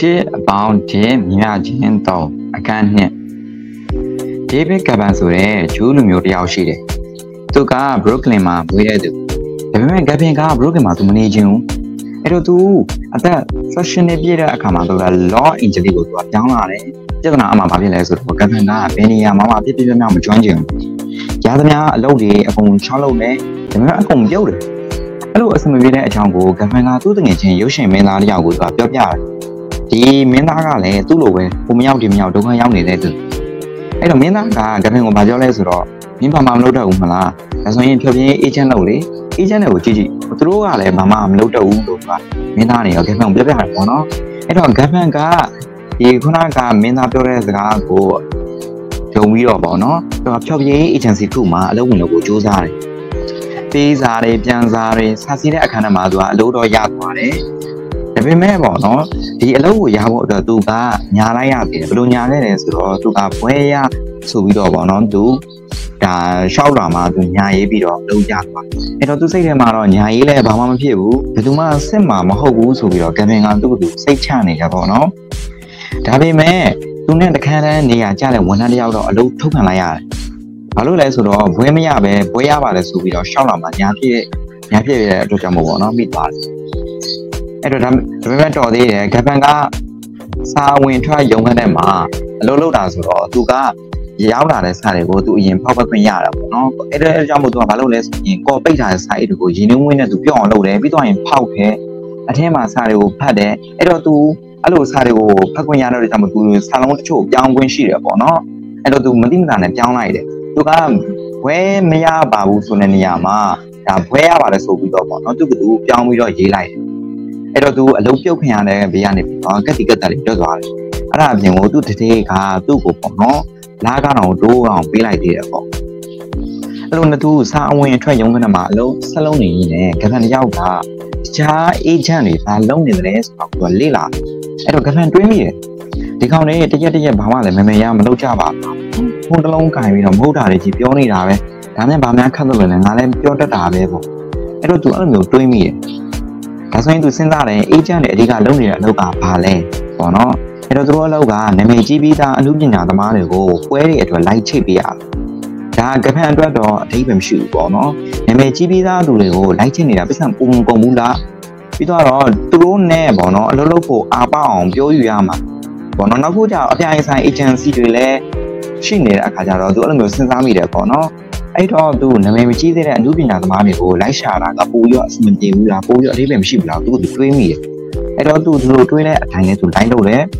တေဘောင်တေမြင်ရခြင်းတောင်းအခန်းနှစ်ဒေးဗစ်ကဘန်ဆိုတဲ့ဂျူးလူမျိုးတစ်ယောက်ရှိတယ်။သူက Brooklyn မှာမွေးရသူ။ဒါပေမဲ့ Gavin က Brooklyn မှာသူမနေခြင်းဘူး။အဲ့တော့သူအသက် session နဲ့ပြည့်တဲ့အခါမှာသူက Law English ကိုသူကပြောင်းလာတယ်။ပြဿနာအမှဘာဖြစ်လဲဆိုတော့ Gavin ကဘယ်နေရာမှာမှပြည့်ပြည့်စုံစုံမကျွမ်းကျင်ဘူး။ကြားသမျှအလုပ်တွေအကုန်ချောင်းလုပ်နေ။ဒါပေမဲ့အကုန်ပြုတ်တယ်။အဲ့လိုအဆင်မပြေတဲ့အကြောင်းကို Gavin ကသူ့တငယ်ချင်းရုပ်ရှင်မင်းသားတစ်ယောက်ကိုသူကပြောပြတယ်။ဒီမင်းသားကလည်းသူ့လိုပဲပုံမရောက်ဒီမရောက်ဒုက္ခရောက်နေတဲ့သူ။အဲ့တော့မင်းသားကဂဗင်ကိုဘာပြောလဲဆိုတော့မင်းဘာမှမလုပ်တော့ဘူးမလားဒါဆိုရင်ဖြောပြင်းအေးချမ်းလုပ်လေအေးချမ်းတွေကိုကြည့်ကြည့်သူတို့ကလည်းဘာမှမလုပ်တော့ဘူးလို့ကမင်းသားနေရောဂဗင်ကိုပြောပြတယ်ပေါ့နော်အဲ့တော့ဂဗင်ကဒီခုနကမင်းသားပြောတဲ့စကားကိုယုံပြီးတော့ပေါ့နော်သူကဖြောပြင်းအေဂျင်စီခုမှအလုပ်ဝင်လို့ကိုစူးစမ်းတယ်ပေးစာတွေပြန်စာတွေစာစီတဲ့အခါမှာသူကအလုပ်တော့ရသွားတယ်ဒါပေမဲ့ပေါ့နော်ဒီအလုပ်ကိုရဖို့အတွက်သူကညာလိုက်ရတယ်ဘယ်လိုညာခဲ့လဲဆိုတော့သူကဘွဲရဆိုပြီးတော့ပေါ့နော်သူဒါရှောက်တာမှသူညာရေးပြီးတော့လုပ်ရပါအဲ့တော့သူစိတ်ထဲမှာတော့ညာရေးလည်းဘာမှမဖြစ်ဘူးဘယ်သူမှစစ်မှာမဟုတ်ဘူးဆိုပြီးတော့ကဗင်ကသူ့ကိုစိတ်ချနေကြပေါ့နော်ဒါပေမဲ့သူနဲ့တခါတန်းနေရကြတဲ့ဝန်ထမ်းတစ်ယောက်တော့အလုပ်ထုတ်ခံလိုက်ရတယ်ဘာလို့လဲဆိုတော့ဘွဲမရပဲဘွဲရပါတယ်ဆိုပြီးတော့ရှောက်လာမှညာဖြစ်တဲ့အတွက်ကြောင့်ပေါ့နော်မိသွားတယ်အဲ့တော့ဒါပေမဲ့တော်သေးတယ်ဂဗန်ကစာဝင်ထွက်ရုံခန်းထဲမှာအလုပ်လုပ်တာဆိုတော့သူကရောက်လာတဲ့စာတွေကိုသူအရင်ဖောက်ပတ်ခွင့်ရတာပေါ့နော်အဲ့ဒါကြောင့်မို့သူကဘာလုပ်လဲဆိုရင်ကော်ပိတ်ထားတဲ့စာအိတ်တွေကိုရင်းနှီးငွေနဲ့သူပြောင်းအောင်လုပ်တယ်ပြီးတော့ရင်ဖောက်ခဲအထင်းမှာစာတွေကိုဖတ်တယ်အဲ့တော့သူအဲ့လိုစာတွေကိုဖတ်ခွင့်ရတော့တဲ့ကြောင့်မို့သူစာလုံးတချို့ပြောင်းခွင့်ရှိတယ်ပေါ့နော်အဲ့တော့သူမသိမသာနဲ့ပြောင်းလိုက်တယ်သူကဝဲမရပါဘူးဆိုတဲ့နေရာမှာဒါဝဲရပါတယ်ဆိုပြီးတော့ပေါ့နော်သူကသူပြောင်းပြီးတော့ရေးလိုက်အဲ့တော့သူအလုံးပြုတ်ခင်ရတဲ့ဘေးကနေပြီးတော့ကက်တီကက်တာလေးတွတ်သွားတယ်။အဲ့ဒါအပြင်ကိုသူတတိကသူ့ကိုပေါ့နော်လာကတော့ဒိုးအောင်ပေးလိုက်သေးတယ်ပေါ့။အဲ့လိုနဲ့သူစာအဝင်ထွက်ရုံးခဏမှာအလုံးဆက်လုံးနေရင်းနဲ့ကဗန်တယောက်ကတခြားအေဂျင့်တွေဘာလုံးနေတယ်ဆိုတော့သူကလေ့လာ။အဲ့တော့ကဗန်တွေးမိတယ်။ဒီကောင်လေးတရက်ဘာမှလည်းမရမလုပ်ကြပါဘူး။ဖုန်းတစ်လုံးကင်ပြီးတော့မဟုတ်တာတွေကြီးပြောနေတာပဲ။ဒါနဲ့ဘာမှခက်တော့လည်းငါလည်းပြောတတ်တာပဲပေါ့။အဲ့တော့သူအဲ့လိုမျိုးတွေးမိတယ်။ဒါဆိုရင်သူစဉ်းစားတယ်အေဂျင့်တွေအဓိကလုပ်နေတဲ့အလုပ်ကဘာလဲပေါ့နော်အဲ့တော့သူတို့အလုပ်ကနာမည်ကြီးပြီးသားအမှုပညာသမားတွေကိုပွဲတွေအတွက်လိုက်ချိတ်ပေးရတယ်ဒါကဖန်အတွက်တော့အဓိပ္ပာယ်မရှိဘူးပေါ့နော်နာမည်ကြီးပြီးသားသူတွေကိုလိုက်ချိတ်နေတာပတ်စံပုံကုန်ဘူးလားပြီးတော့သူတို့နဲ့ပေါ့နော်အလုပ်လုပ်ဖို့အားပေါအောင်ပြောယူရမှာပေါ့နော်နောက်ခုကျတော့အပြိုင်ဆိုင်အေဂျင်စီတွေလည်းရှိနေတဲ့အခါကျတော့သူအဲ့လိုမျိုးစဉ်းစားမိတယ်ပေါ့နော်အဲ့တော့သူနာမည်မကြီးသေးတဲ့အမှုပညာသမားတွေကိုလိုက်ရှာတာကပိုရောအဆင်မပြေဘူးလားပိုရောအသေးပဲမရှိဘူးလားသူကတွေးမိတယ်။အဲ့တော့သူတို့တွေးတဲ့အတိုင်းလဲသူလိုက်လုပ်တယ်။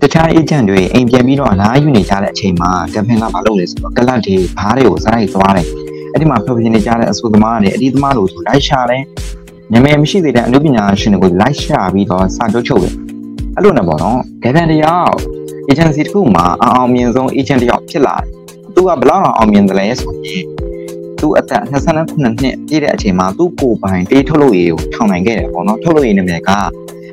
တခြား agent တွေအိမ်ပြန်ပြီးတော့အလားယူနေကြတဲ့အချိန်မှာကဗင်ကမလုပ်လဲဆိုတော့ကလပ်တွေဘားတွေကိုစားလိုက်သွားတယ်။အဲ့ဒီမှာဖျော်ဖြေနေကြတဲ့အဆိုသမားတွေအဒီသမားတို့သူလိုက်ရှာတယ်။နာမည်မရှိသေးတဲ့အမှုပညာရှင်တွေကိုလိုက်ရှာပြီးတော့စာချုပ်ချုပ်တယ်။အဲ့လိုနဲ့ပေါ့နော်ကဗင်တယောက် agency တစ်ခုမှာအောင်မြင်ဆုံး agent တယောက်ဖြစ်လာတယ်။သူကဘလောက်အောင်မြင်တယ်လဲဆိုရင်သူအသက်29နှစ်ပြည့်တဲ့အချိန်မှာသူကိုပိုင်တေးထုတ်လို့ရေကိုထောင်နိုင်ခဲ့တယ်ပေါ့နော်ထုတ်လို့ရေနာမည်က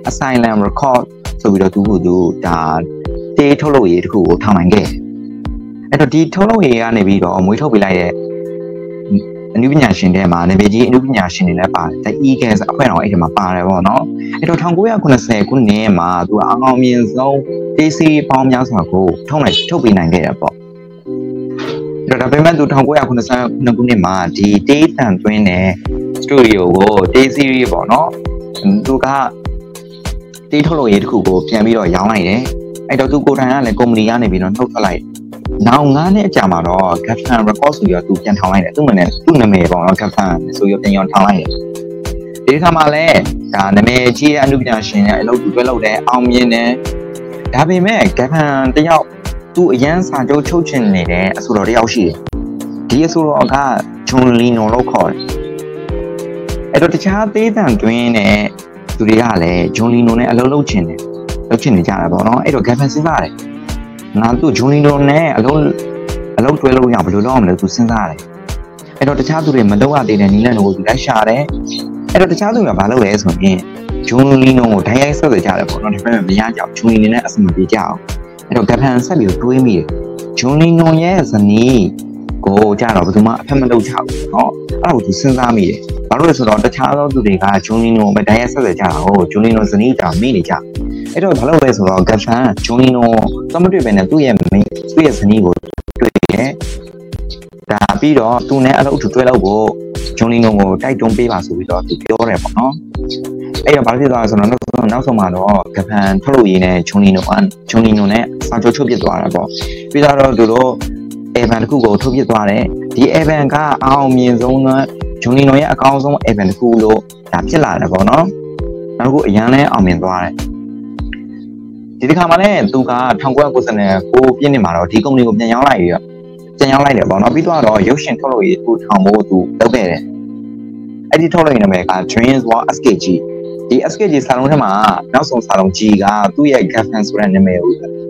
Asylum Record ဆိုပြီးတော့သူဒါတေးထုတ်လို့ရေတခုကိုထောင်နိုင်ခဲ့အဲ့တော့ဒီထုတ်လို့ရေကနေပြီးတော့မွေးထုတ်ပေးလိုက်တဲ့အနုပညာရှင်တွေမှာနာမည်ကြီးအနုပညာရှင်တွေလည်းပါတယ် E-Gas အဖွဲ့တော်အဲ့ဒီမှာပါတယ်ပေါ့နော်အဲ့တော့1990ခုနှစ်မှာသူကအောင်မြင်ဆုံး TC ပေါင်းများစွာကိုထုတ်ပေးနိုင်ခဲ့တယ်ပေါ့ဒါပေမဲ့သူ1992ခုနှစ်မှာဒီတေးတန်သွင်းတဲ့စတူဒီယိုကိုတေးစီးရီးပေါ့နော်သူကတေးထုတ်လုပ်ရေးတစ်ခုကိုပြန်ပြီးတော့ရောင်းလိုက်တယ်အဲ့တော့သူကိုယ်တိုင်ကလည်းကုမ္ပဏီကနေပြီးတော့ထုတ်ထွက်လိုက်နောက်9နှစ်အကြာမှာတော့ Captain Records ဆိုပြီးတော့သူပြန်ထောင်လိုက်တယ်သူနာမည်ပေါ့နော် Captain ဆိုပြီးပြန်ထောင်လိုက်တယ်ဒီခါမှာလည်းဒါနာမည်ကြီးတဲ့အမှုပညာရှင်ရဲ့အလုပ်သူတွဲလုပ်တဲ့အောင်မြင်တယ်ဒါပေမဲ့ Captain တယောက်သူအရန်စာချုပ်ချုပ်ချင်နေတဲ့အဆိုတော်တယောက်ရှိတယ်။ဒီအဆိုတော်ကဂျွန်လီနိုလို့ခေါ်တယ်။အဲ့တော့တခြားသေးတံတွင်းနဲ့သူတွေကလည်းဂျွန်လီနိုနဲ့အလုပ်လုပ်ချင်တယ်။လုပ်ချင်နေကြတာပေါ့နော်။အဲ့တော့ဂဗန်စဉ်းစားတယ်။ငါတို့ဂျွန်လီနိုနဲ့အလုပ်တွဲလို့ရဘယ်လိုလုပ်အောင်လဲသူစဉ်းစားတယ်။အဲ့တော့တခြားသူတွေမလုပ်ရသေးတဲ့နီလန်ကိုသူလိုက်ရှာတယ်။အဲ့တော့တခြားသူကဘာလုပ်လဲဆိုရင်ဂျွန်လီနိုကိုတိုင်းရိုက်ဆက်ကြတယ်ပေါ့နော်။ဒါပေမဲ့မရကြဘူး။ဂျွန်လီနိုနဲ့အဆင်မပြေကြအောင်။အဲ့တော့ဂဗန်ဆက်ပြီးတွေးမိတယ်ဂျွန်လီနိုရဲ့ဇနီးကိုကြတော့ဘယ်သူမှအဖက်မလုပ်ချဘူးเนาะအဲ့ဒါကိုသူစဉ်းစားမိတယ်ဘာလို့လဲဆိုတော့တခြားသောသူတွေကဂျွန်လီနိုကိုပဲဒိုင်ရက်ဆက်ကြတာဟုတ်ဂျွန်လီနိုဇနီးကမိနေကြ It was always work, Chino, somebody when a 2 years and evil. Tapiro, 2 now to 12 Chino, tight don't pay us without the pure repono. A party does another Nasomado, Capan, Toluine, Chonino, and Choninone, Sancho Chobiarabo. Without Duro, Evan Kugo, Tobiare, the Evan Ka, our means owner, Choninoya, Council, Evan Kugo, Tapilla, Bono. Yana or meanwhile. Did the Kamale took a Tango was an old Pinimaro, Ticum of the young liar. The young liar, Bonapito or Yoshin Toro is to Tambo to the bed. Editorial in America trains were a sketchy. The Askegi Salonema, Nelson Salon Chiga, 2 year Gaffans ran the mail,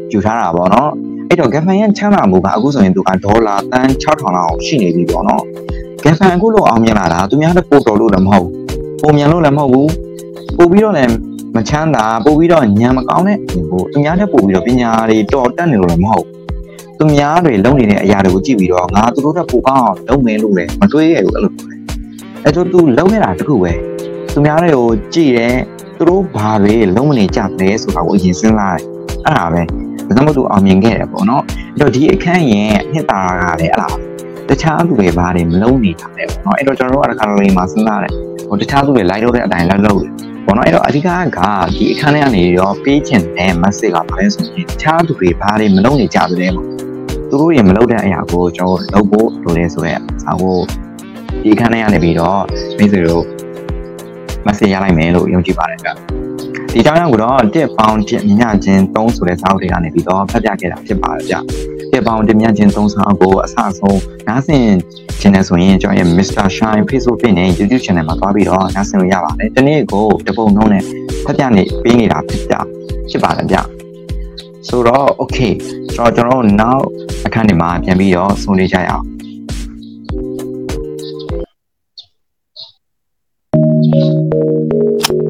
Jutara Bono, it or Gaffan Chana Mugaguzo into Antola and Chartona, she may be Bono. Gaffan Gulo Amiana, to me had a photo of Ludamho. Omiano Pubido and Machanda, Pubido and Yamacone, Yada Pubido, Pinari, Dot and Romo. Tumiari, lonely Yaruji, or not to the Puka, don't make away, but we will. I told you, lonely at two way. Tumiari, O. G. Through Pari, lonely Japanese, who are in Sinai. Arabe, the number two Armin Gap, or not, the dear Kanye, Hitara, the child will buy him lonely, or editorial Academy Masnare, or the child will light over that Adiga, the Italian of Pigeon and Massiga Palace, child to be party Meloni Jabdemo. Through him, Loda Yago, Lobo, Lodesware, Sago, the Italian Abidor, Misero, Massiala Melo, Yogi Baraka. The Italian would all dear bound Mianjin, those who let out the Anabidor, Padaga, Tibaja. They bound the Mianjin, those who go, Asaso, nothing. Chinasui enjoy Mr Shine, peaceful pinning, Judition and Mababidor, Nasan Yava, the Nego, the Bo None, Tatiani, Pinida, Pita, Chibada. So, okay, so now I can't demand can be all soon as I am. Thank you.